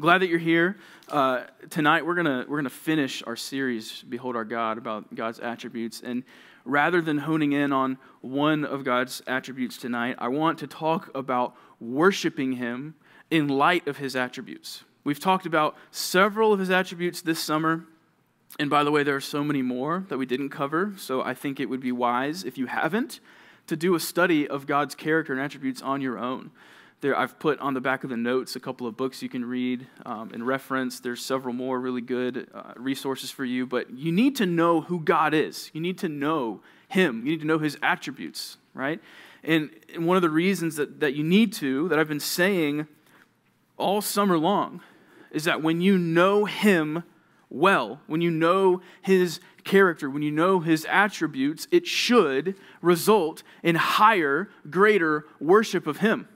I'm glad that you're here. Tonight we're gonna finish our series, Behold Our God, about God's attributes. And rather than honing in on one of God's attributes tonight, I want to talk about worshiping Him in light of His attributes. We've talked about several of His attributes this summer. And by the way, there are so many more that we didn't cover. So I think it would be wise, if you haven't, to do a study of God's character and attributes on your own. There, I've put on the back of the notes a couple of books you can read and reference. There's several more really good resources for you, but you need to know who God is. You need to know Him. You need to know His attributes, right? And one of the reasons that you need to, that I've been saying all summer long, is that when you know Him well, when you know His character, when you know His attributes, it should result in higher, greater worship of Him.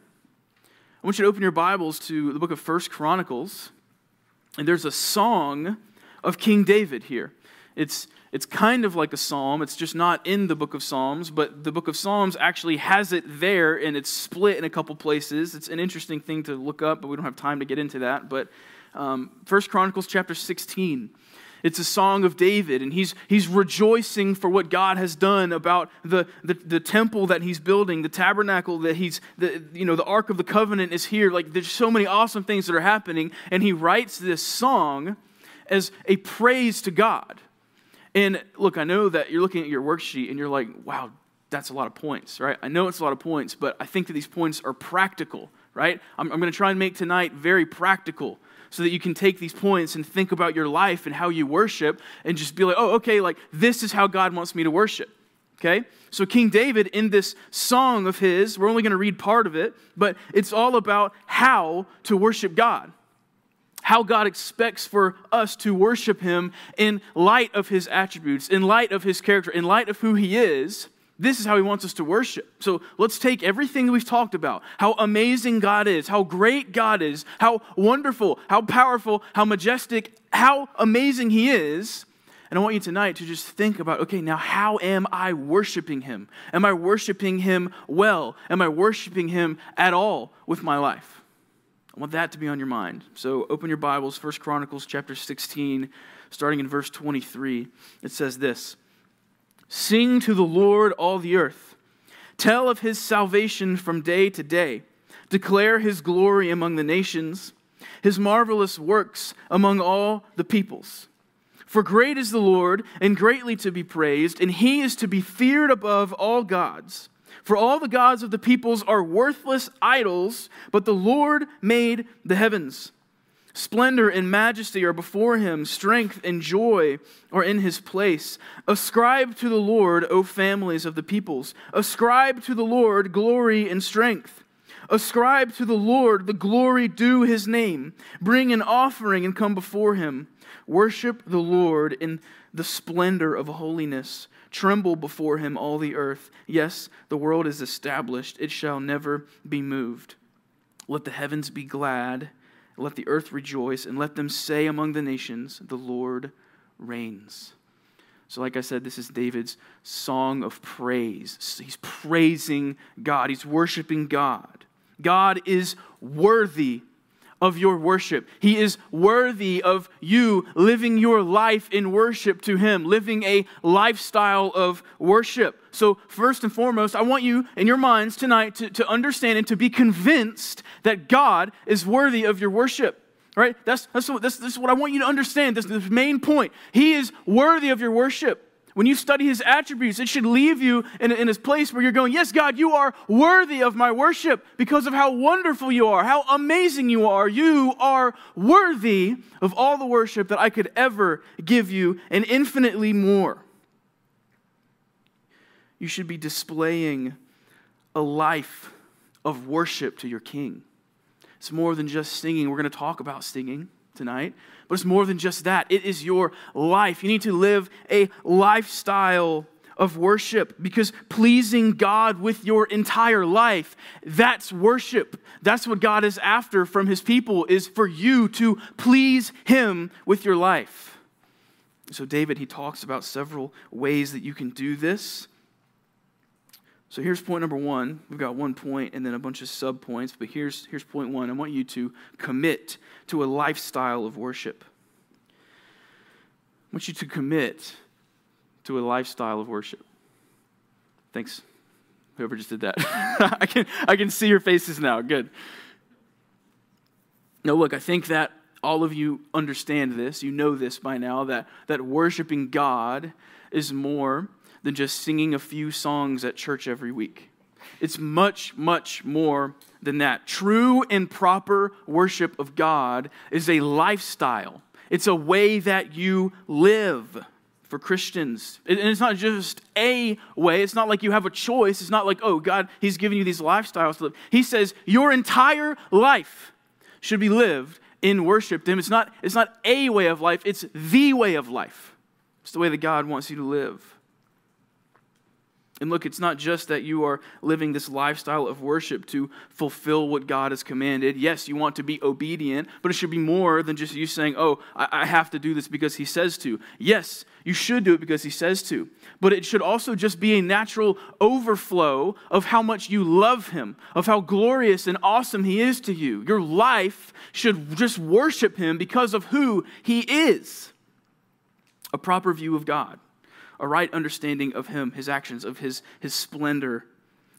I want you to open your Bibles to the book of 1 Chronicles, and there's a song of King David here. It's kind of like a psalm. It's just not in the book of Psalms, but the book of Psalms actually has it there, and it's split in a couple places. It's an interesting thing to look up, but we don't have time to get into that. But 1 Chronicles chapter 16, it's a song of David, and he's rejoicing for what God has done about the temple that he's building, the tabernacle that the Ark of the Covenant is here. Like, there's so many awesome things that are happening, and he writes this song as a praise to God. And look, I know that you're looking at your worksheet and you're like, wow, that's a lot of points, right? I know it's a lot of points, but I think that these points are practical, right? I'm going to try and make tonight very practical, so that you can take these points and think about your life and how you worship and just be like, oh, okay, like this is how God wants me to worship, okay? So King David, in this song of his, we're only going to read part of it, but it's all about how to worship God, how God expects for us to worship Him in light of His attributes, in light of His character, in light of who He is. This is how He wants us to worship. So let's take everything that we've talked about, how amazing God is, how great God is, how wonderful, how powerful, how majestic, how amazing He is. And I want you tonight to just think about, okay, now how am I worshiping Him? Am I worshiping Him well? Am I worshiping Him at all with my life? I want that to be on your mind. So open your Bibles, 1 Chronicles chapter 16, starting in verse 23. It says this: "Sing to the Lord, all the earth. Tell of His salvation from day to day. Declare His glory among the nations, His marvelous works among all the peoples. For great is the Lord, and greatly to be praised, and He is to be feared above all gods. For all the gods of the peoples are worthless idols, but the Lord made the heavens. Splendor and majesty are before Him. Strength and joy are in His place. Ascribe to the Lord, O families of the peoples. Ascribe to the Lord glory and strength. Ascribe to the Lord the glory due His name. Bring an offering and come before Him. Worship the Lord in the splendor of holiness. Tremble before Him, all the earth. Yes, the world is established. It shall never be moved. Let the heavens be glad. Let the earth rejoice, and let them say among the nations, the Lord reigns." So like I said, this is David's song of praise. He's praising God. He's worshiping God. God is worthy of your worship. He is worthy of you living your life in worship to Him, living a lifestyle of worship. So first and foremost, I want you in your minds tonight to understand and to be convinced that God is worthy of your worship. Right? That's what I want you to understand, this main point. He is worthy of your worship. When you study His attributes, it should leave you in this place where you're going, yes, God, You are worthy of my worship because of how wonderful You are, how amazing You are. You are worthy of all the worship that I could ever give You, and infinitely more. You should be displaying a life of worship to your King. It's more than just singing. We're going to talk about singing tonight, but it's more than just that. It is your life. You need to live a lifestyle of worship, because pleasing God with your entire life, that's worship. That's what God is after from His people, is for you to please Him with your life. So David, he talks about several ways that you can do this. So here's point number one. We've got one point and then a bunch of sub-points, but here's point one. I want you to commit to a lifestyle of worship. I want you to commit to a lifestyle of worship. Thanks, whoever just did that. I can see your faces now. Good. Now, look, I think that all of you understand this. You know this by now, that worshiping God is more than just singing a few songs at church every week. It's much, much more than that. True and proper worship of God is a lifestyle. It's a way that you live for Christians. And it's not just a way. It's not like you have a choice. It's not like, oh, God, He's giving you these lifestyles to live. He says your entire life should be lived in worship to Him. It's not a way of life. It's the way of life. It's the way that God wants you to live. And look, it's not just that you are living this lifestyle of worship to fulfill what God has commanded. Yes, you want to be obedient, but it should be more than just you saying, oh, I have to do this because He says to. Yes, you should do it because He says to. But it should also just be a natural overflow of how much you love Him, of how glorious and awesome He is to you. Your life should just worship Him because of who He is. A proper view of God. A right understanding of Him, His actions, of His splendor,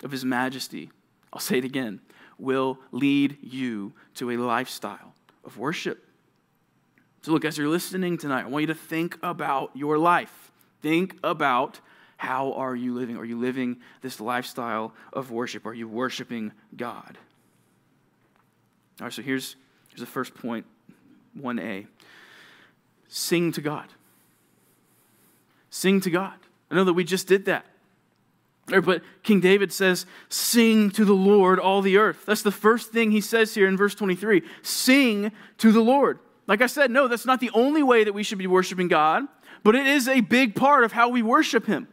of His majesty, I'll say it again, will lead you to a lifestyle of worship. So look, as you're listening tonight, I want you to think about your life. Think about how are you living? Are you living this lifestyle of worship? Are you worshiping God? All right, so here's the first point, 1A. Sing to God. Sing to God. I know that we just did that. But King David says, sing to the Lord, all the earth. That's the first thing he says here in verse 23. Sing to the Lord. Like I said, no, that's not the only way that we should be worshiping God, but it is a big part of how we worship Him.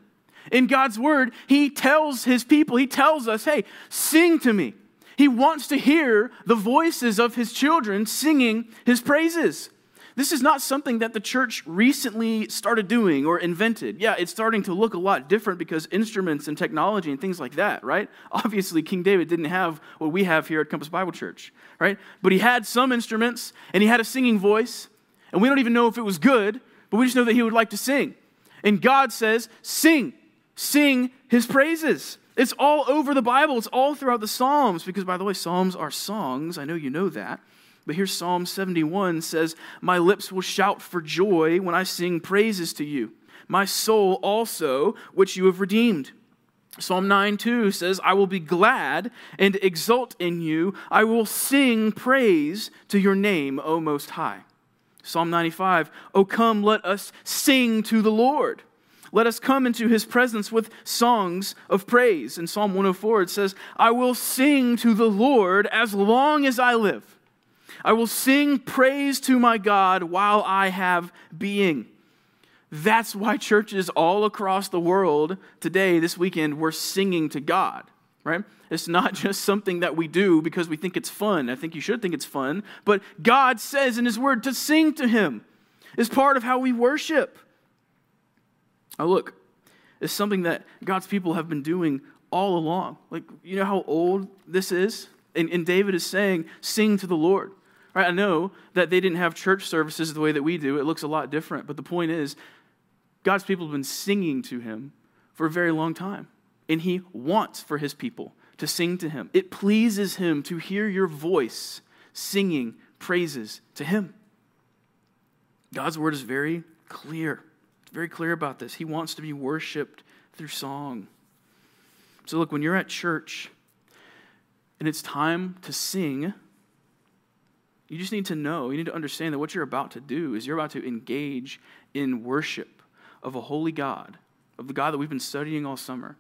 In God's word, He tells His people, He tells us, hey, sing to me. He wants to hear the voices of His children singing His praises. This is not something that the church recently started doing or invented. Yeah, it's starting to look a lot different because instruments and technology and things like that, right? Obviously, King David didn't have what we have here at Compass Bible Church, right? But he had some instruments, and he had a singing voice, and we don't even know if it was good, but we just know that he would like to sing. And God says, sing, sing His praises. It's all over the Bible. It's all throughout the Psalms because, by the way, Psalms are songs. I know you know that. But here's Psalm 71 says, my lips will shout for joy when I sing praises to you. My soul also, which you have redeemed. Psalm 92 says, I will be glad and exult in you. I will sing praise to your name, O Most High. Psalm 95, O come, let us sing to the Lord. Let us come into His presence with songs of praise. In Psalm 104, it says, I will sing to the Lord as long as I live. I will sing praise to my God while I have being. That's why churches all across the world today, this weekend, we're singing to God, right? It's not just something that we do because we think it's fun. I think you should think it's fun. But God says in His word to sing to Him. It's part of how we worship. Now look, it's something that God's people have been doing all along. Like, you know how old this is? And David is saying, sing to the Lord. Right, I know that they didn't have church services the way that we do. It looks a lot different. But the point is, God's people have been singing to Him for a very long time. And He wants for His people to sing to Him. It pleases Him to hear your voice singing praises to Him. God's word is very clear. It's very clear about this. He wants to be worshiped through song. So look, when you're at church and it's time to sing, you just need to know, you need to understand that what you're about to do is you're about to engage in worship of a holy God, of the God that we've been studying all summer.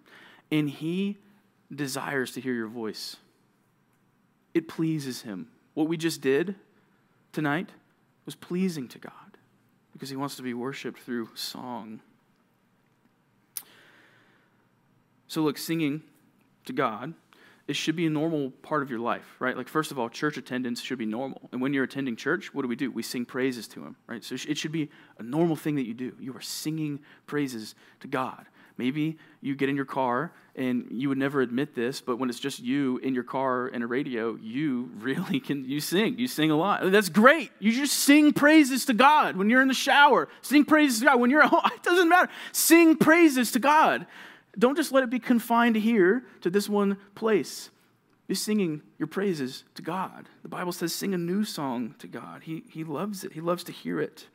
And He desires to hear your voice. It pleases Him. What we just did tonight was pleasing to God because He wants to be worshiped through song. So look, singing to God, it should be a normal part of your life, right? Like, first of all, church attendance should be normal. And when you're attending church, what do? We sing praises to Him, right? So it should be a normal thing that you do. You are singing praises to God. Maybe you get in your car, and you would never admit this, but when it's just you in your car and a radio, you really can, you sing. You sing a lot. That's great. You just sing praises to God when you're in the shower. Sing praises to God when you're at home. It doesn't matter. Sing praises to God. Don't just let it be confined here to this one place. You're singing your praises to God. The Bible says sing a new song to God. He loves it. He loves to hear it.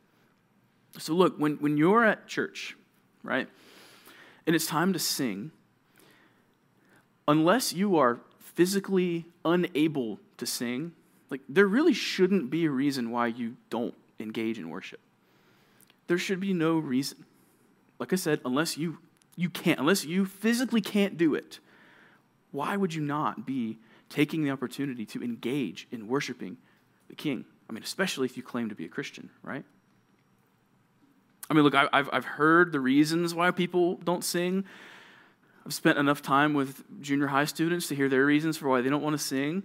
So look, when you're at church, right, and it's time to sing, unless you are physically unable to sing, like there really shouldn't be a reason why you don't engage in worship. There should be no reason. Like I said, unless you physically can't do it, why would you not be taking the opportunity to engage in worshiping the King? I mean, especially if you claim to be a Christian, right? I mean, look, I've heard the reasons why people don't sing. I've spent enough time with junior high students to hear their reasons for why they don't want to sing.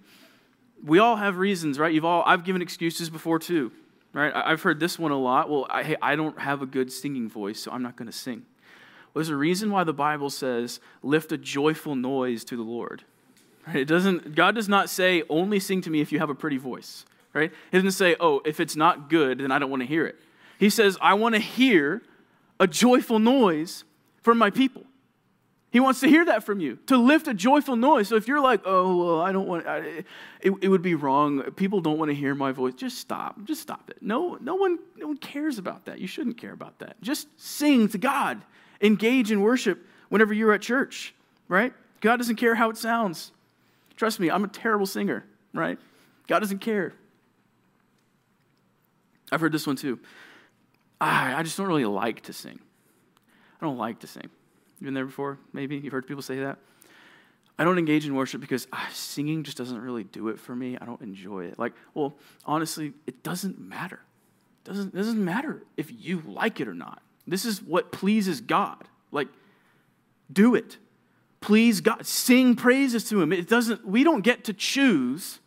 We all have reasons, right? I've given excuses before too, right? I've heard this one a lot. Well, I don't have a good singing voice, so I'm not going to sing. Well, there's a reason why the Bible says, lift a joyful noise to the Lord. Right? God does not say, only sing to me if you have a pretty voice. Right? He doesn't say, oh, if it's not good, then I don't want to hear it. He says, I want to hear a joyful noise from my people. He wants to hear that from you, to lift a joyful noise. So if you're like, oh, well, it would be wrong. People don't want to hear my voice. Just stop it. No one cares about that. You shouldn't care about that. Just sing to God. Engage in worship whenever you're at church, right? God doesn't care how it sounds. Trust me, I'm a terrible singer, right? God doesn't care. I've heard this one too. I just don't really like to sing. I don't like to sing. You've been there before, maybe? You've heard people say that? I don't engage in worship because singing just doesn't really do it for me. I don't enjoy it. Like, well, honestly, it doesn't matter. It doesn't matter if you like it or not. This is what pleases God. Like, do it. Please God. Sing praises to Him. We don't get to choose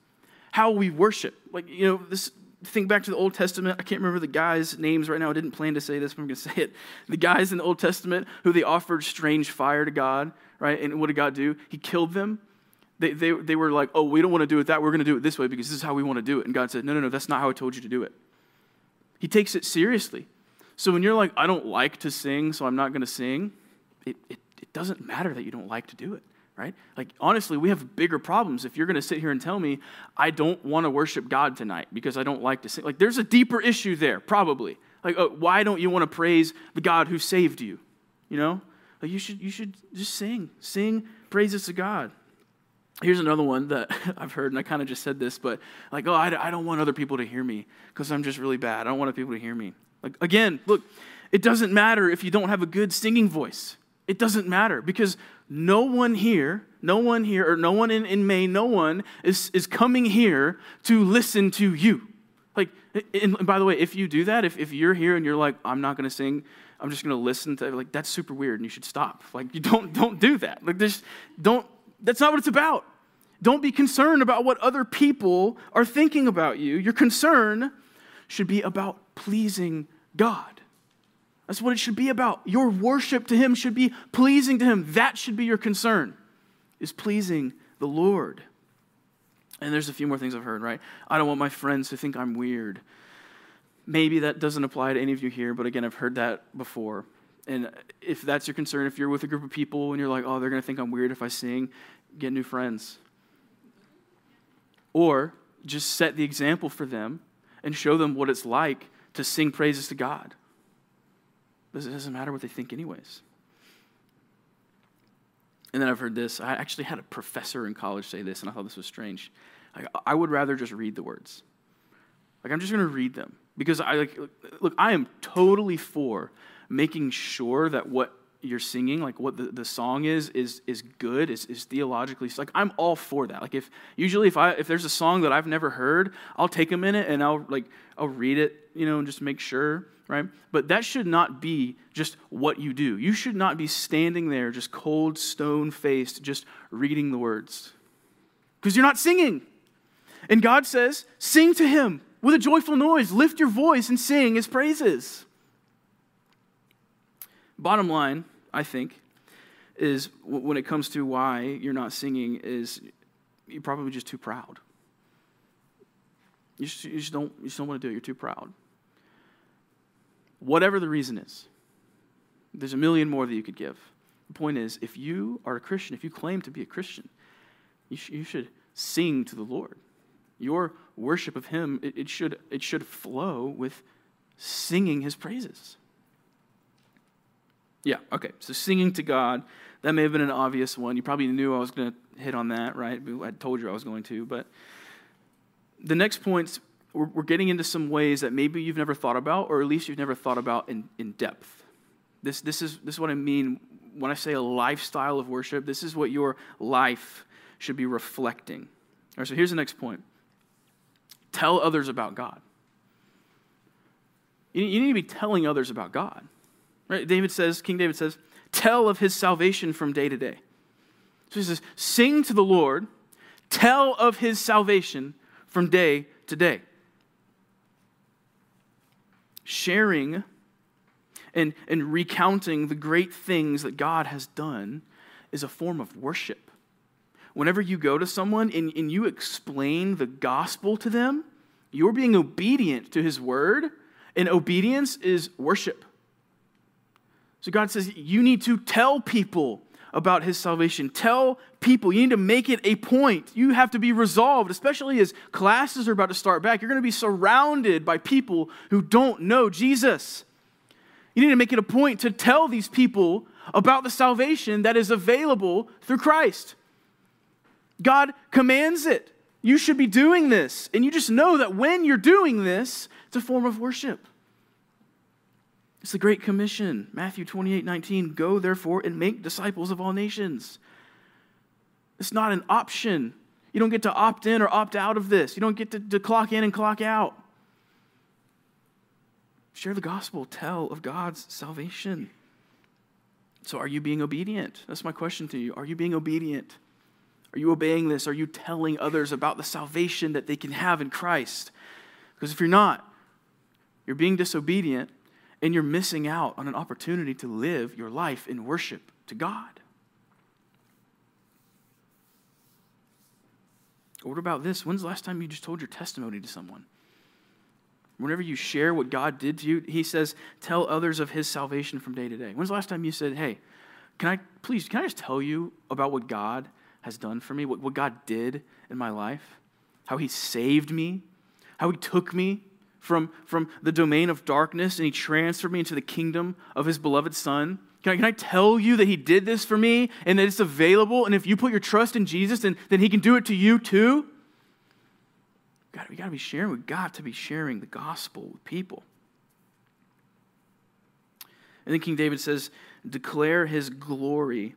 how we worship. Like, you know, this, think back to the Old Testament. I can't remember the guys' names right now. I didn't plan to say this, but I'm going to say it. The guys in the Old Testament who they offered strange fire to God, right? And what did God do? He killed them. They were like, oh, we don't want to do it that. We're going to do it this way because this is how we want to do it. And God said, no, that's not how I told you to do it. He takes it seriously. So when you're like, I don't like to sing, so I'm not going to sing, it doesn't matter that you don't like to do it, right? Like, honestly, we have bigger problems if you're going to sit here and tell me, I don't want to worship God tonight because I don't like to sing. Like, there's a deeper issue there, probably. Like, oh, why don't you want to praise the God who saved you? You know? Like, you should just sing. Sing praises to God. Here's another one that I've heard, and I kind of just said this, but like, oh, I don't want other people to hear me because I'm just really bad. I don't want people to hear me. Like, again, look, it doesn't matter if you don't have a good singing voice. It doesn't matter because no one here, or no one in Maine, no one is coming here to listen to you. Like, and by the way, if you do that, if you're here and you're like, I'm not going to sing, I'm just going to listen to, like, that's super weird and you should stop. Like, you don't do that. Like, that's not what it's about. Don't be concerned about what other people are thinking about you. Your concern should be about pleasing God. That's what it should be about. Your worship to Him should be pleasing to Him. That should be your concern, is pleasing the Lord. And there's a few more things I've heard, right? I don't want my friends to think I'm weird. Maybe that doesn't apply to any of you here, but again, I've heard that before. And if that's your concern, if you're with a group of people and you're like, oh, they're going to think I'm weird if I sing, get new friends. Or just set the example for them and show them what it's like to sing praises to God. It doesn't matter what they think anyways. And then I've heard this. I actually had a professor in college say this, and I thought this was strange. Like, I would rather just read the words. Like, I'm just going to read them. Because, I am totally for making sure that what you're singing, like what the song is good, is theologically, like, I'm all for that. Like, if there's a song that I've never heard, I'll take a minute and I'll read it, you know, and just make sure, right? But that should not be just what you do. You should not be standing there just cold, stone-faced, just reading the words. Because you're not singing. And God says, sing to Him with a joyful noise. Lift your voice and sing His praises. Bottom line, I think, is when it comes to why you're not singing is you're probably just too proud. You just don't want to do it. You're too proud. Whatever the reason is, there's a million more that you could give. The point is, if you are a Christian, if you claim to be a Christian, you should sing to the Lord. Your worship of Him, it should flow with singing His praises. Yeah, okay, so singing to God, that may have been an obvious one. You probably knew I was going to hit on that, right? I told you I was going to, but the next points, we're getting into some ways that maybe you've never thought about, or at least you've never thought about in depth. This is what I mean when I say a lifestyle of worship. This is what your life should be reflecting. All right, so here's the next point. Tell others about God. You need to be telling others about God. Right? King David says, tell of his salvation from day to day. So he says, sing to the Lord, tell of his salvation from day to day. Sharing and recounting the great things that God has done is a form of worship. Whenever you go to someone and you explain the gospel to them, you're being obedient to his word, and obedience is worship. So God says you need to tell people about his salvation. Tell people. You need to make it a point. You have to be resolved, especially as classes are about to start back. You're going to be surrounded by people who don't know Jesus. You need to make it a point to tell these people about the salvation that is available through Christ. God commands it. You should be doing this. And you just know that when you're doing this, it's a form of worship. It's the Great Commission. Matthew 28:19, go therefore and make disciples of all nations. It's not an option. You don't get to opt in or opt out of this. You don't get to clock in and clock out. Share the gospel. Tell of God's salvation. So are you being obedient? That's my question to you. Are you being obedient? Are you obeying this? Are you telling others about the salvation that they can have in Christ? Because if you're not, you're being disobedient and you're missing out on an opportunity to live your life in worship to God. Or what about this? When's the last time you just told your testimony to someone? Whenever you share what God did to you, he says, tell others of his salvation from day to day. When's the last time you said, hey, can I just tell you about what God has done for me, what God did in my life, how he saved me, how he took me from the domain of darkness and he transferred me into the kingdom of his beloved son. Can I tell you that he did this for me and that it's available, and if you put your trust in Jesus, then he can do it to you too? We got to be sharing. We've got to be sharing the gospel with people. And then King David says, declare his glory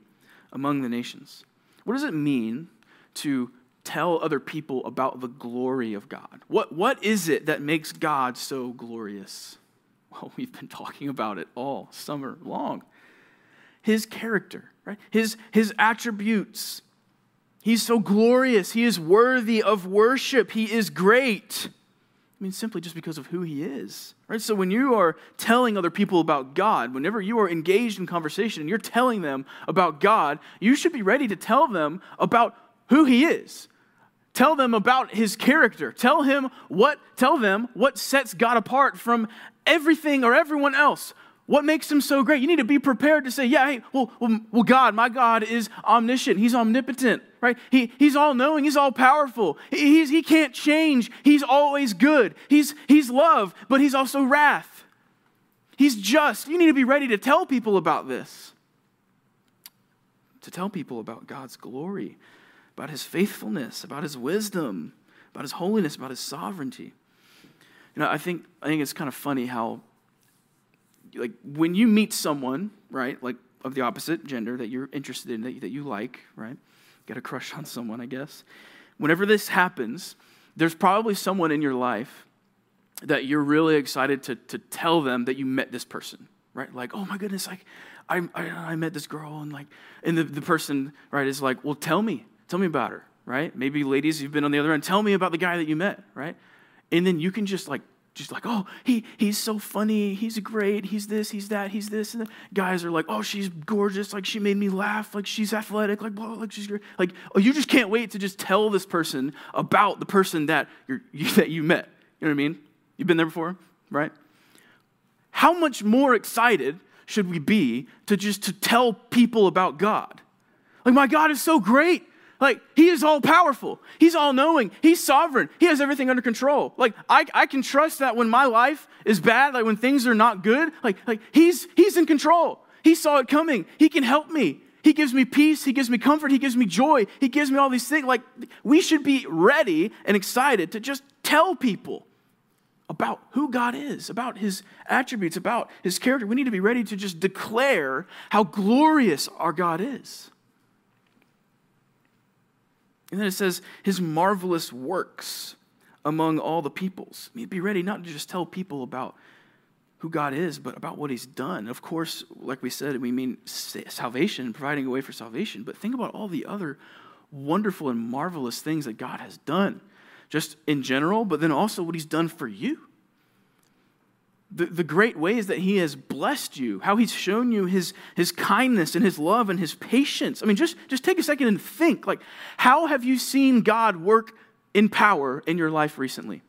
among the nations. What does it mean to tell other people about the glory of God? What is it that makes God so glorious? Well, we've been talking about it all summer long. His character, right? His attributes. He's so glorious. He is worthy of worship. He is great. I mean, simply just because of who he is, right? So when you are telling other people about God, whenever you are engaged in conversation and you're telling them about God, you should be ready to tell them about who he is. Tell them about his character. Tell them what sets God apart from everything or everyone else. What makes him so great? You need to be prepared to say, God, my God is omniscient. He's omnipotent, right? He's all-knowing. He's all-powerful. He can't change. He's always good. He's love, but he's also wrath. He's just. You need to be ready to tell people about this. To tell people about God's glory, about his faithfulness, about his wisdom, about his holiness, about his sovereignty. You know, I think it's kind of funny how, like, when you meet someone, right, like of the opposite gender that you're interested in, that you like, right, got a crush on someone, I guess. Whenever this happens, there's probably someone in your life that you're really excited to tell them that you met this person, right? Like, oh my goodness, like I met this girl, and like, and the person, right, is like, well, tell me about her, right? Maybe ladies, you've been on the other end, tell me about the guy that you met, right? And then you can just like just like, oh, he's so funny, he's great, he's this, he's that, he's this, and then guys are like, oh, she's gorgeous, like she made me laugh, like she's athletic, like blah, like she's great, like, oh, you just can't wait to just tell this person about the person that you met. You know what I mean? You've been there before, right? How much more excited should we be to tell people about God? Like, my God is so great. Like, he is all-powerful. He's all-knowing. He's sovereign. He has everything under control. Like, I can trust that when my life is bad, like when things are not good, like he's in control. He saw it coming. He can help me. He gives me peace. He gives me comfort. He gives me joy. He gives me all these things. Like, we should be ready and excited to just tell people about who God is, about his attributes, about his character. We need to be ready to just declare how glorious our God is. And then it says, his marvelous works among all the peoples. I mean, be ready not to just tell people about who God is, but about what he's done. Of course, like we said, we mean salvation, providing a way for salvation. But think about all the other wonderful and marvelous things that God has done, just in general, but then also what he's done for you. The great ways that he has blessed you, how he's shown you his kindness and his love and his patience. I mean, just take a second and think, like, how have you seen God work in power in your life recently?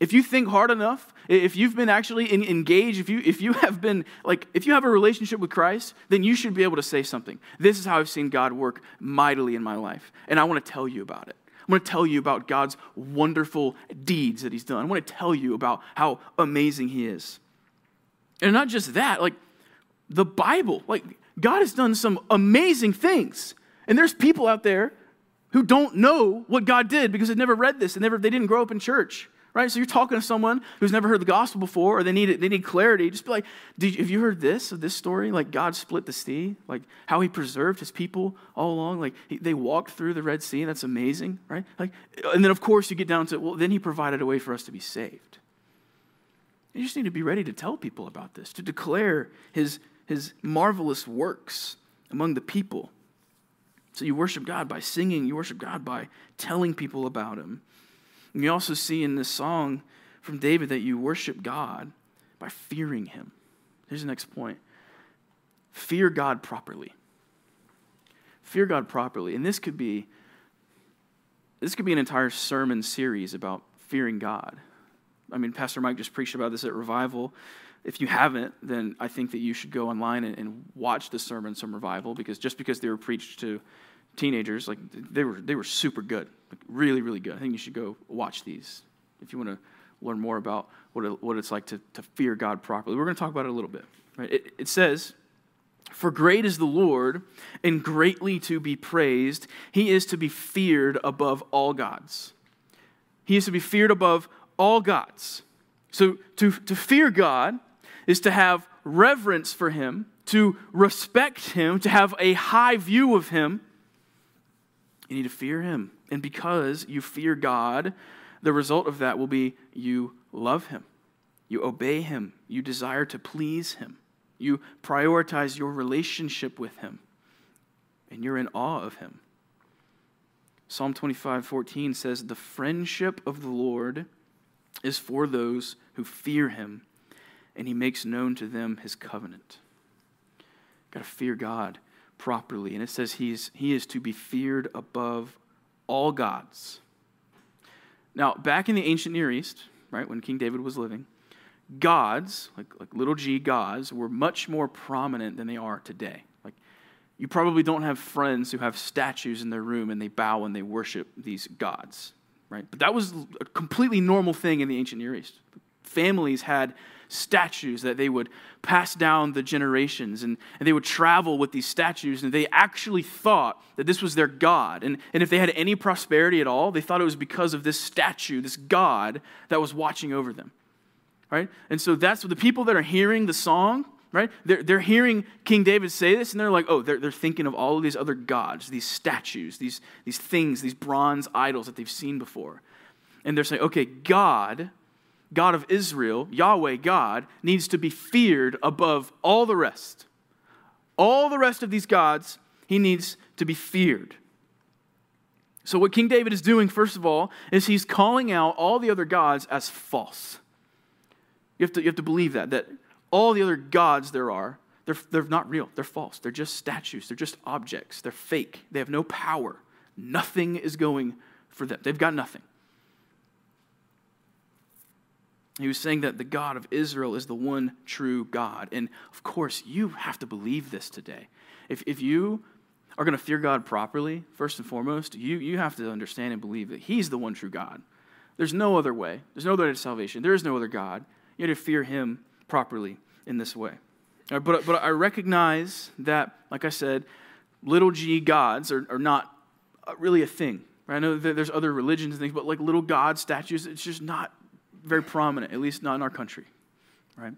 If you think hard enough, if you've been actually engaged, if you have a relationship with Christ, then you should be able to say something. This is how I've seen God work mightily in my life, and I want to tell you about it. I want to tell you about God's wonderful deeds that he's done. I want to tell you about how amazing he is. And not just that, like the Bible, like God has done some amazing things. And there's people out there who don't know what God did because they've never read this and they didn't grow up in church, right? So you're talking to someone who's never heard the gospel before, or they need clarity. Just be like, have you heard this story? Like God split the sea, like how he preserved his people all along. Like they walked through the Red Sea. That's amazing, right? Like, and then of course you get down to, well, then he provided a way for us to be saved. You just need to be ready to tell people about this, to declare his marvelous works among the people. So you worship God by singing. You worship God by telling people about him. And you also see in this song from David that you worship God by fearing him. Here's the next point. Fear God properly. Fear God properly. And this could be an entire sermon series about fearing God. I mean, Pastor Mike just preached about this at Revival. If you haven't, then I think that you should go online and watch the sermons from Revival, because just because they were preached to teenagers, like they were super good, like really, really good. I think you should go watch these if you want to learn more about what it's like to fear God properly. We're going to talk about it a little bit. Right? It says, "For great is the Lord, and greatly to be praised. He is to be feared above all gods. He is to be feared above all gods." So to fear God is to have reverence for him, to respect him, to have a high view of him. You need to fear him. And because you fear God, the result of that will be you love him. You obey him. You desire to please him. You prioritize your relationship with him. And you're in awe of him. Psalm 25:14 says, "The friendship of the Lord is for those who fear him, and he makes known to them his covenant." You've got to fear God properly. And it says he is to be feared above all gods. Now, back in the ancient Near East, right, when King David was living, gods, like little g gods, were much more prominent than they are today. Like, you probably don't have friends who have statues in their room and they bow and they worship these gods, right? But that was a completely normal thing in the ancient Near East. Families had statues that they would pass down the generations, and they would travel with these statues, and they actually thought that this was their god. And if they had any prosperity at all, they thought it was because of this statue, this god that was watching over them, right? And so that's what the people that are hearing the song, right? They're hearing King David say this, and they're like, oh, they're thinking of all of these other gods, these statues, these things, these bronze idols that they've seen before. And they're saying, okay, God of Israel, Yahweh God, needs to be feared above all the rest. All the rest of these gods, he needs to be feared. So what King David is doing, first of all, is he's calling out all the other gods as false. You have to believe that all the other gods there are, they're not real. They're false. They're just statues. They're just objects. They're fake. They have no power. Nothing is going for them. They've got nothing. He was saying that the God of Israel is the one true God. And of course, you have to believe this today. If you are going to fear God properly, first and foremost, you have to understand and believe that he's the one true God. There's no other way. There's no other way to salvation. There is no other God. You have to fear him properly in this way. Right, but I recognize that, like I said, little g gods are not really a thing. Right? I know that there's other religions and things, but like little god statues, it's just not very prominent, at least not in our country, right?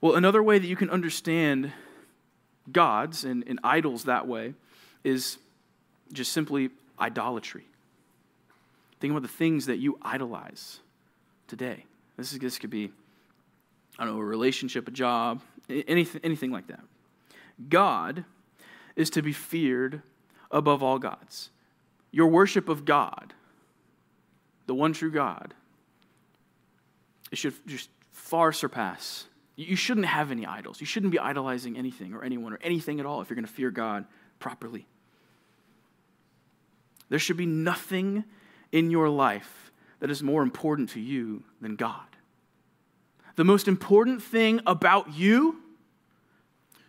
Well, another way that you can understand gods and idols that way is just simply idolatry. Think about the things that you idolize today. This could be, I don't know, a relationship, a job, anything like that. God is to be feared above all gods. Your worship of God, the one true God, it should just far surpass. You shouldn't have any idols. You shouldn't be idolizing anything or anyone or anything at all if you're going to fear God properly. There should be nothing in your life that is more important to you than God. The most important thing about you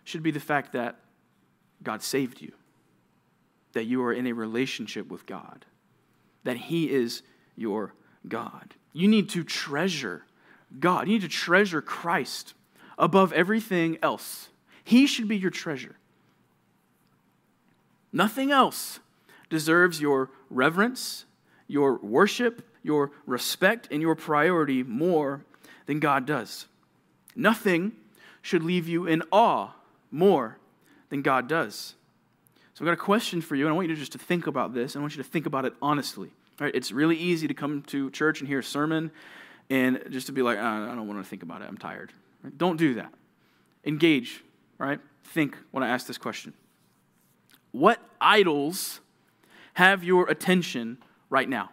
should be the fact that God saved you, that you are in a relationship with God, that he is your God. You need to treasure God. You need to treasure Christ above everything else. He should be your treasure. Nothing else deserves your reverence, your worship, your respect, and your priority more than God does. Nothing should leave you in awe more than God does. So I've got a question for you, and I want you just to think about this. I want you to think about it honestly. Right, it's really easy to come to church and hear a sermon and just to be like, I don't want to think about it. I'm tired. Right? Don't do that. Engage, right? Think when I ask this question. What idols have your attention right now?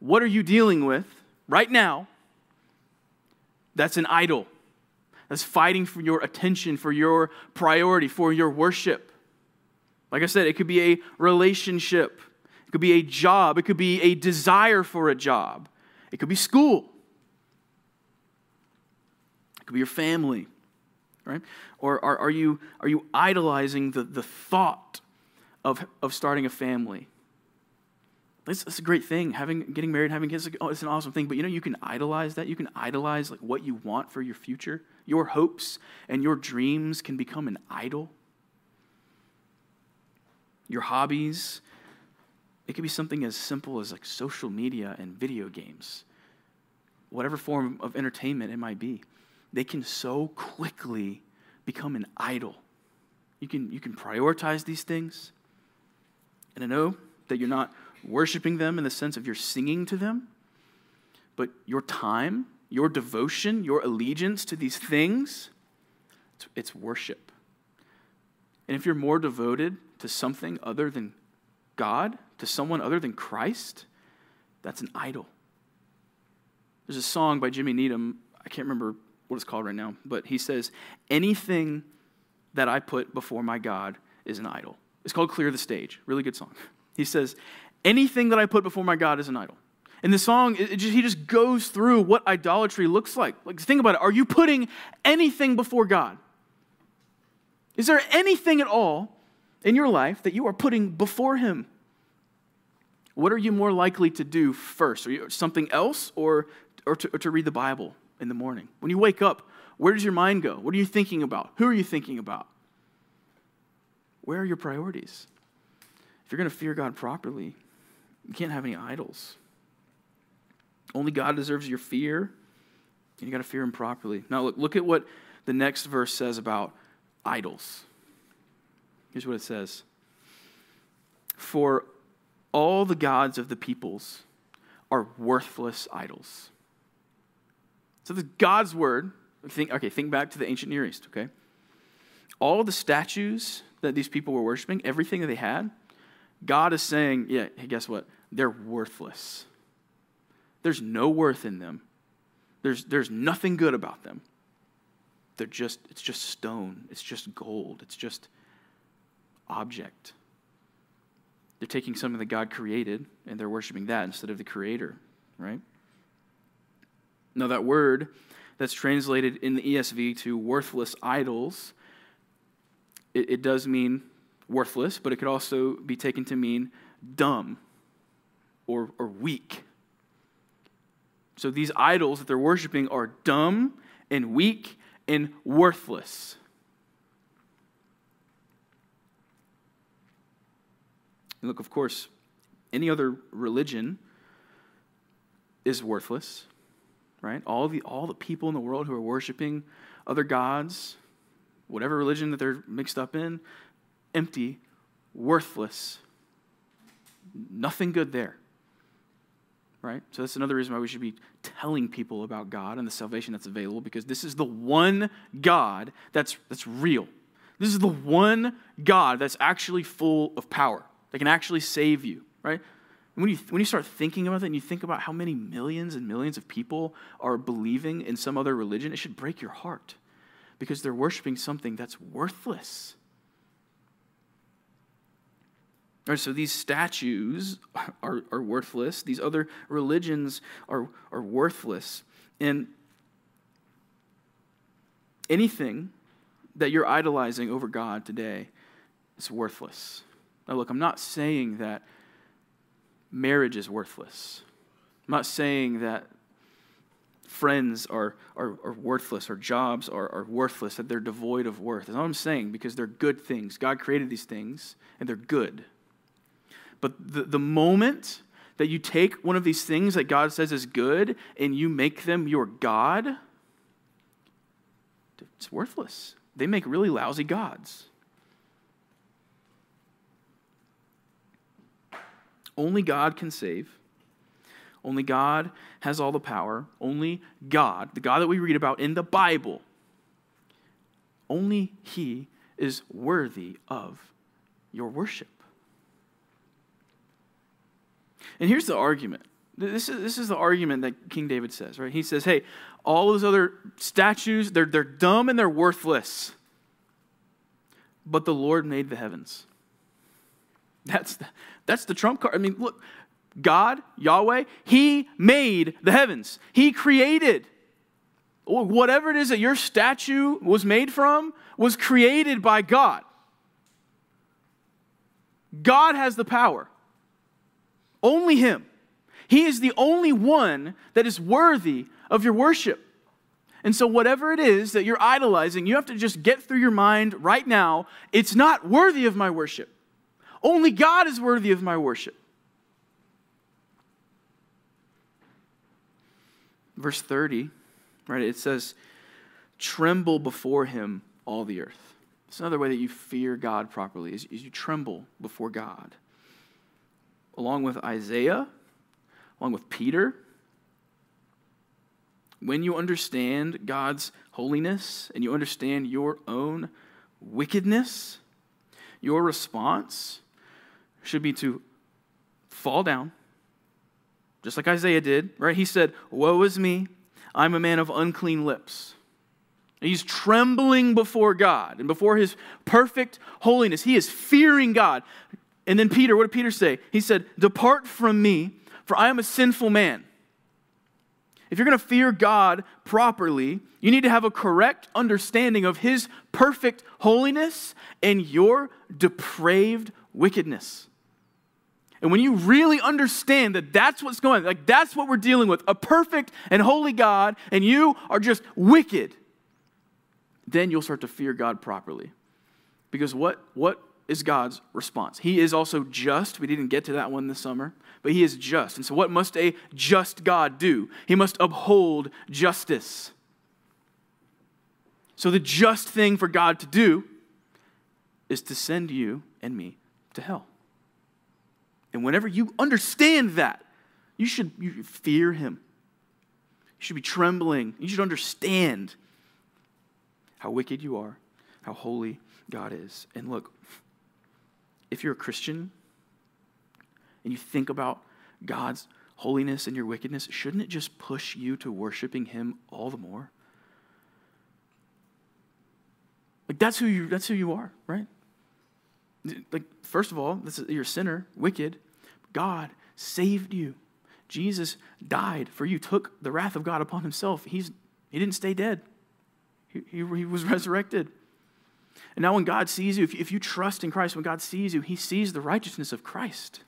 What are you dealing with right now that's an idol, that's fighting for your attention, for your priority, for your worship? Like I said, it could be a relationship. It could be a job. It could be a desire for a job. It could be school. It could be your family, right? Or are you idolizing the thought of starting a family? That's a great thing, getting married, having kids. It's an awesome thing. But you can idolize that. You can idolize like what you want for your future. Your hopes and your dreams can become an idol. Your hobbies, it could be something as simple as like social media and video games. Whatever form of entertainment it might be, they can so quickly become an idol. You can prioritize these things. And I know that you're not worshiping them in the sense of you're singing to them, but your time, your devotion, your allegiance to these things, it's worship. And if you're more devoted to something other than God, to someone other than Christ, that's an idol. There's a song by Jimmy Needham, I can't remember what it's called right now, but he says, anything that I put before my God is an idol. It's called Clear the Stage, really good song. He says, anything that I put before my God is an idol. And the song, he just goes through what idolatry looks like. Like, think about it, are you putting anything before God? Is there anything at all in your life that you are putting before him? What are you more likely to do first? Are you something else or to read the Bible in the morning? When you wake up, where does your mind go? What are you thinking about? Who are you thinking about? Where are your priorities? If you're going to fear God properly, you can't have any idols. Only God deserves your fear, and you got to fear him properly. Now look at what the next verse says about idols. Here's what it says. For all the gods of the peoples are worthless idols. So this God's word, think back to the ancient Near East, okay? All the statues that these people were worshiping, everything that they had, God is saying, yeah, hey, guess what? They're worthless. There's no worth in them. There's nothing good about them. They're just, it's just stone. It's just gold. It's just object. They're taking something that God created and they're worshiping that instead of the Creator, right? Now that word that's translated in the ESV to worthless idols, it does mean worthless, but it could also be taken to mean dumb or weak. So these idols that they're worshiping are dumb and weak and worthless. And look, of course, any other religion is worthless, right? All the people in the world who are worshiping other gods, whatever religion that they're mixed up in, empty, worthless, nothing good there, right? So that's another reason why we should be telling people about God and the salvation that's available, because this is the one God that's real. This is the one God that's actually full of power, that can actually save you, right? And when you start thinking about that and you think about how many millions and millions of people are believing in some other religion, it should break your heart because they're worshiping something that's worthless. All right, so these statues are worthless. These other religions are worthless. And anything that you're idolizing over God today is worthless. Now, look, I'm not saying that marriage is worthless. I'm not saying that friends are worthless or jobs are worthless, that they're devoid of worth. That's all I'm saying, because they're good things. God created these things, and they're good. But the moment that you take one of these things that God says is good and you make them your God, it's worthless. They make really lousy gods. Only God can save. Only God has all the power. Only God, the God that we read about in the Bible, only He is worthy of your worship. And here's the argument. This is the argument that King David says, right? He says, hey, all those other statues, they're dumb and they're worthless. But the Lord made the heavens. That's the trump card. I mean, look, God, Yahweh, He made the heavens. He created. Whatever it is that your statue was made from was created by God. God has the power. Only Him. He is the only one that is worthy of your worship. And so whatever it is that you're idolizing, you have to just get through your mind right now, it's not worthy of my worship. Only God is worthy of my worship. Verse 30, right? It says, tremble before Him, all the earth. It's another way that you fear God properly, is you tremble before God. Along with Isaiah, along with Peter, when you understand God's holiness and you understand your own wickedness, your response should be to fall down, just like Isaiah did, right? He said, woe is me, I'm a man of unclean lips. He's trembling before God and before His perfect holiness. He is fearing God. And then Peter, what did Peter say? He said, depart from me, for I am a sinful man. If you're going to fear God properly, you need to have a correct understanding of His perfect holiness and your depraved wickedness. And when you really understand that that's what's going on, like that's what we're dealing with, a perfect and holy God, and you are just wicked, then you'll start to fear God properly. Because what is God's response? He is also just. We didn't get to that one this summer, but He is just. And so what must a just God do? He must uphold justice. So the just thing for God to do is to send you and me to hell. And whenever you understand that, you should fear Him. You should be trembling. You should understand how wicked you are, how holy God is. And look, if you're a Christian and you think about God's holiness and your wickedness, shouldn't it just push you to worshiping him all the more? Like that's who you are, right? Like, first of all, you're a sinner, wicked. God saved you. Jesus died for you, took the wrath of God upon himself. He didn't stay dead. He was resurrected. And now when God sees you, if you trust in Christ, when God sees you, he sees the righteousness of Christ.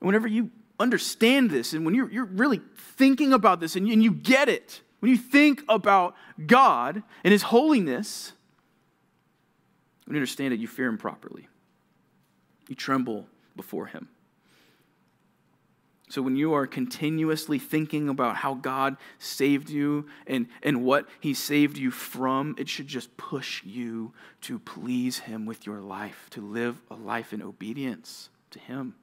And whenever you understand this, and when you're really thinking about this, and you get it, when you think about God and his holiness, when you understand it, you fear him properly. You tremble before him. So when you are continuously thinking about how God saved you and what he saved you from, it should just push you to please him with your life, to live a life in obedience to him.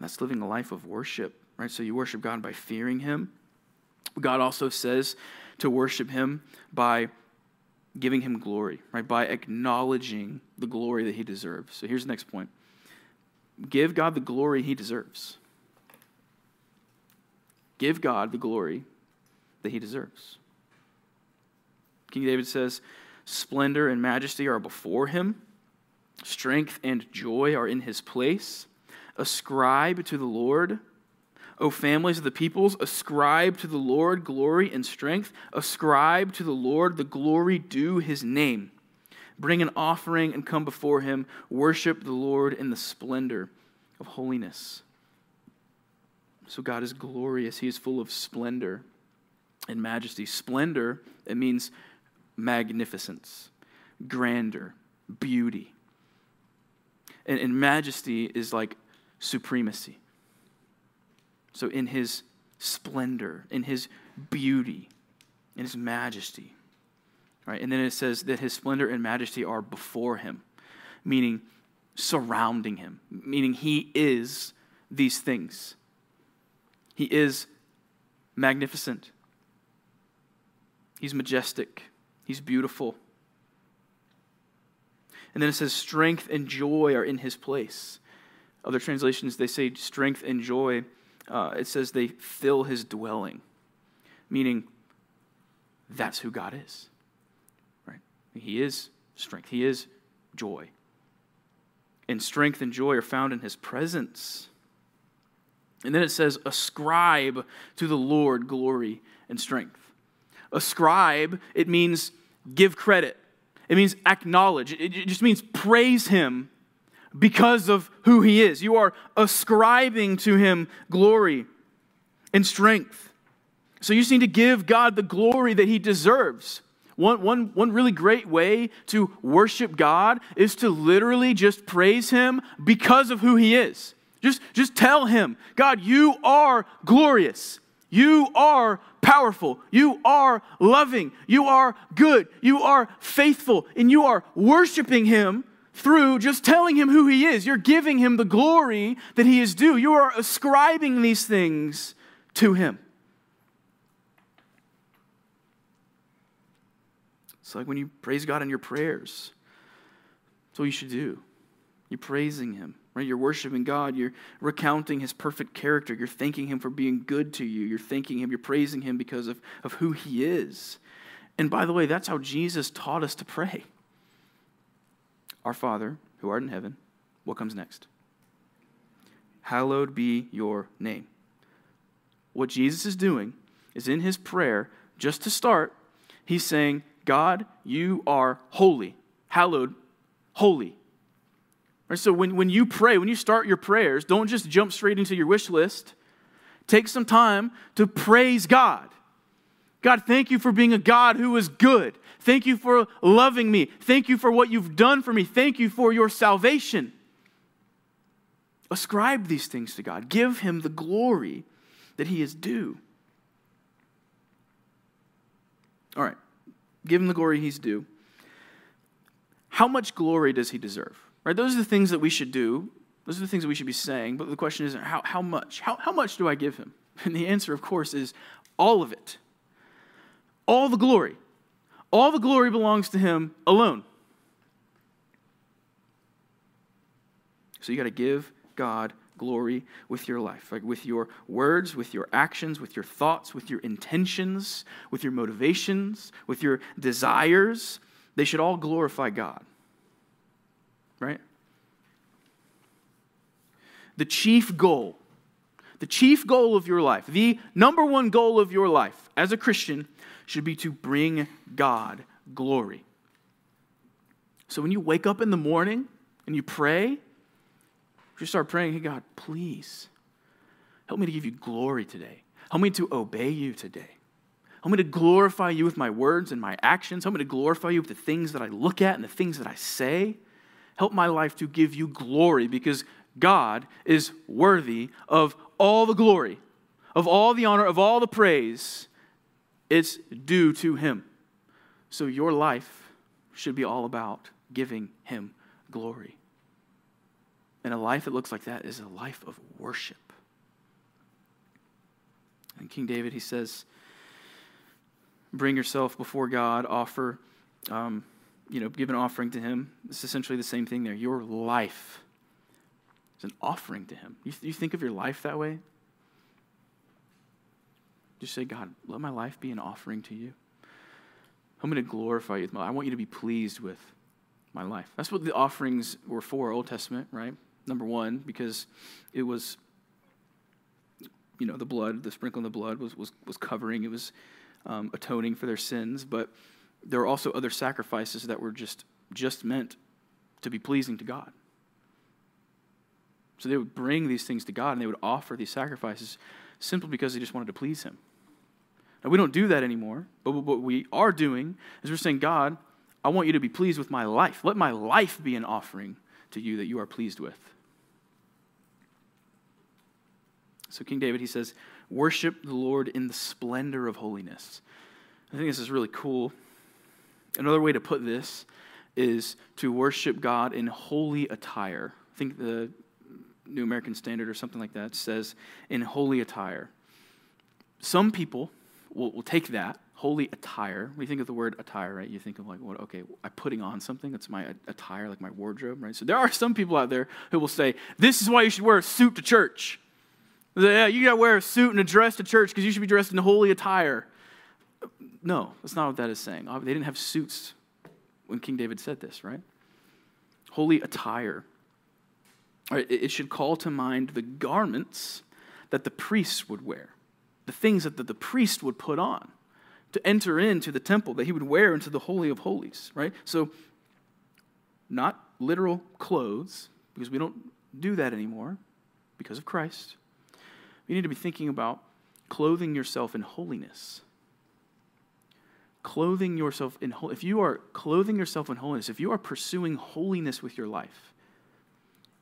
That's living a life of worship, right? So you worship God by fearing him. God also says to worship him by giving him glory, right? By acknowledging the glory that he deserves. So here's the next point. Give God the glory he deserves. Give God the glory that he deserves. King David says, splendor and majesty are before him. Strength and joy are in his place. Ascribe to the Lord, O families of the peoples, ascribe to the Lord glory and strength. Ascribe to the Lord the glory due his name. Bring an offering and come before him. Worship the Lord in the splendor of holiness. So God is glorious. He is full of splendor and majesty. Splendor, it means magnificence, grandeur, beauty. And majesty is like supremacy. So in his splendor, in his beauty, in his majesty. Right? And then it says that his splendor and majesty are before him, meaning surrounding him, meaning he is these things. He is magnificent. He's majestic. He's beautiful. And then it says strength and joy are in his place. Other translations, they say strength and joy, it says they fill his dwelling, meaning that's who God is. He is strength. He is joy. And strength and joy are found in his presence. And then it says, ascribe to the Lord glory and strength. Ascribe, it means give credit. It means acknowledge. It just means praise him because of who he is. You are ascribing to him glory and strength. So you just need to give God the glory that he deserves. One really great way to worship God is to literally just praise him because of who he is. Just tell him, God, you are glorious. You are powerful. You are loving. You are good. You are faithful. And you are worshiping him through just telling him who he is. You're giving him the glory that he is due. You are ascribing these things to him. It's like when you praise God in your prayers. That's what you should do. You're praising him, right? You're worshiping God. You're recounting his perfect character. You're thanking him for being good to you. You're thanking him. You're praising him because of who he is. And by the way, that's how Jesus taught us to pray. Our Father, who art in heaven, what comes next? Hallowed be your name. What Jesus is doing is in his prayer, just to start, he's saying, God, you are holy, hallowed, holy. Right, so when you pray, when you start your prayers, don't just jump straight into your wish list. Take some time to praise God. God, thank you for being a God who is good. Thank you for loving me. Thank you for what you've done for me. Thank you for your salvation. Ascribe these things to God. Give him the glory that he is due. All right. Give him the glory he's due. How much glory does he deserve? Right? Those are the things that we should do. Those are the things that we should be saying. But the question isn't how much? How much do I give him? And the answer, of course, is all of it. All the glory. All the glory belongs to him alone. So you got to give God glory with your life, like with your words, with your actions, with your thoughts, with your intentions, with your motivations, with your desires. They should all glorify God, right? The chief goal of your life, the number one goal of your life as a Christian should be to bring God glory. So when you wake up in the morning and you pray, you start praying, hey God, please help me to give you glory today. Help me to obey you today. Help me to glorify you with my words and my actions. Help me to glorify you with the things that I look at and the things that I say. Help my life to give you glory because God is worthy of all the glory, of all the honor, of all the praise. It's due to him. So your life should be all about giving him glory. And a life that looks like that is a life of worship. And King David, he says, bring yourself before God, offer, give an offering to him. It's essentially the same thing there. Your life is an offering to him. You think of your life that way? Just say, God, let my life be an offering to you. I'm going to glorify you with my life. I want you to be pleased with my life. That's what the offerings were for, Old Testament, right? Number one, because it was, the blood, the sprinkling of the blood was covering, it was atoning for their sins, but there were also other sacrifices that were just meant to be pleasing to God. So they would bring these things to God and they would offer these sacrifices simply because they just wanted to please him. Now, we don't do that anymore, but what we are doing is we're saying, God, I want you to be pleased with my life. Let my life be an offering to you that you are pleased with. So King David, he says, worship the Lord in the splendor of holiness. I think this is really cool. Another way to put this is to worship God in holy attire. I think the New American Standard or something like that says in holy attire. Some people will take that, holy attire. When you think of the word attire, right, you think of like, what? Okay, I'm putting on something. That's my attire, like my wardrobe, right? So there are some people out there who will say, this is why you should wear a suit to church. Yeah, you got to wear a suit and a dress to church because you should be dressed in holy attire. No, that's not what that is saying. They didn't have suits when King David said this, right? Holy attire. It should call to mind the garments that the priests would wear, the things that the priest would put on to enter into the temple, that he would wear into the Holy of Holies, right? So not literal clothes, because we don't do that anymore because of Christ. We need to be thinking about clothing yourself in holiness. Clothing yourself in holiness. If you are clothing yourself in holiness, if you are pursuing holiness with your life,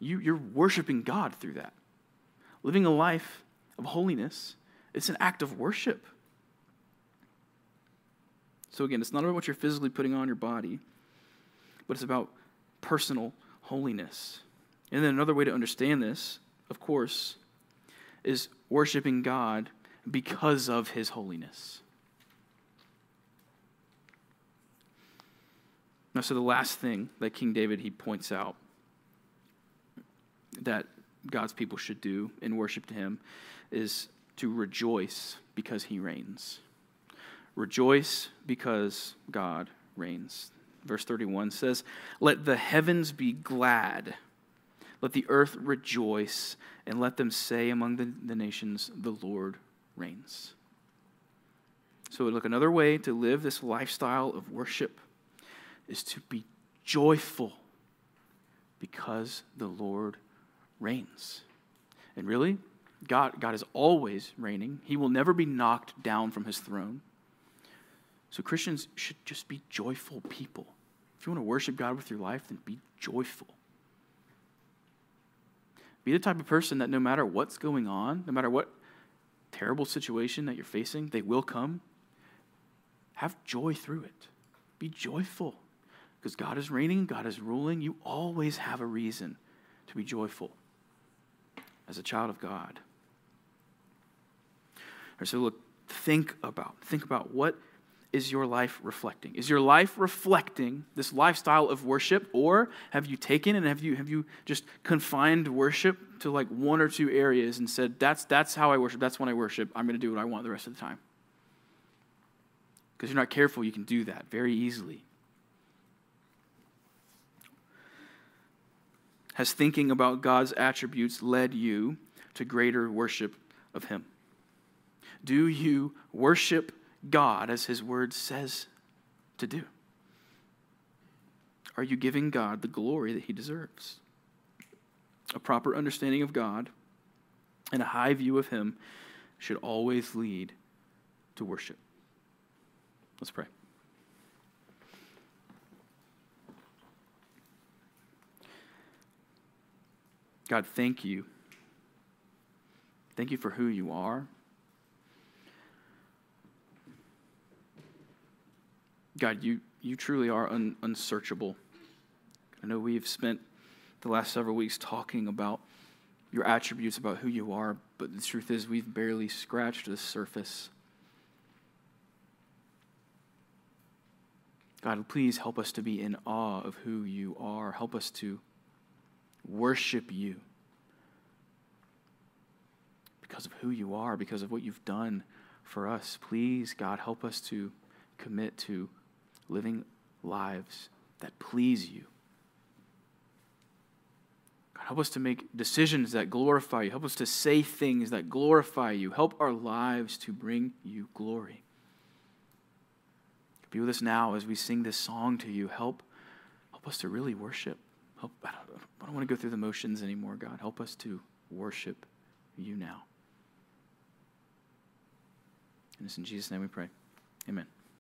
you're worshiping God through that. Living a life of holiness, it's an act of worship. So again, it's not about what you're physically putting on your body, but it's about personal holiness. And then another way to understand this, of course, is worshiping God because of his holiness. Now, so the last thing that King David, he points out that God's people should do in worship to him is to rejoice because he reigns. Rejoice because God reigns. Verse 31 says, let the heavens be glad. Let the earth rejoice, and let them say among the nations, the Lord reigns. So look, another way to live this lifestyle of worship is to be joyful because the Lord reigns. And really, God is always reigning. He will never be knocked down from his throne. So Christians should just be joyful people. If you want to worship God with your life, then be joyful. Be the type of person that no matter what's going on, no matter what terrible situation that you're facing, they will come. Have joy through it. Be joyful. Because God is reigning, God is ruling. You always have a reason to be joyful as a child of God. All right, so look, think about what is your life reflecting? Is your life reflecting this lifestyle of worship, or have you taken and have you just confined worship to like one or two areas and said, that's how I worship, that's when I worship, I'm going to do what I want the rest of the time? Because you're not careful, you can do that very easily. Has thinking about God's attributes led you to greater worship of Him? Do you worship God as His Word says to do? Are you giving God the glory that He deserves? A proper understanding of God and a high view of Him should always lead to worship. Let's pray. God, thank you. Thank you for who you are. God, you truly are unsearchable. I know we've spent the last several weeks talking about your attributes, about who you are, but the truth is we've barely scratched the surface. God, please help us to be in awe of who you are. Help us to worship you because of who you are, because of what you've done for us. Please, God, help us to commit to living lives that please you. God, help us to make decisions that glorify you. Help us to say things that glorify you. Help our lives to bring you glory. Be with us now as we sing this song to you. Help us to really worship. I don't want to go through the motions anymore, God. Help us to worship you now. And it's in Jesus' name we pray. Amen.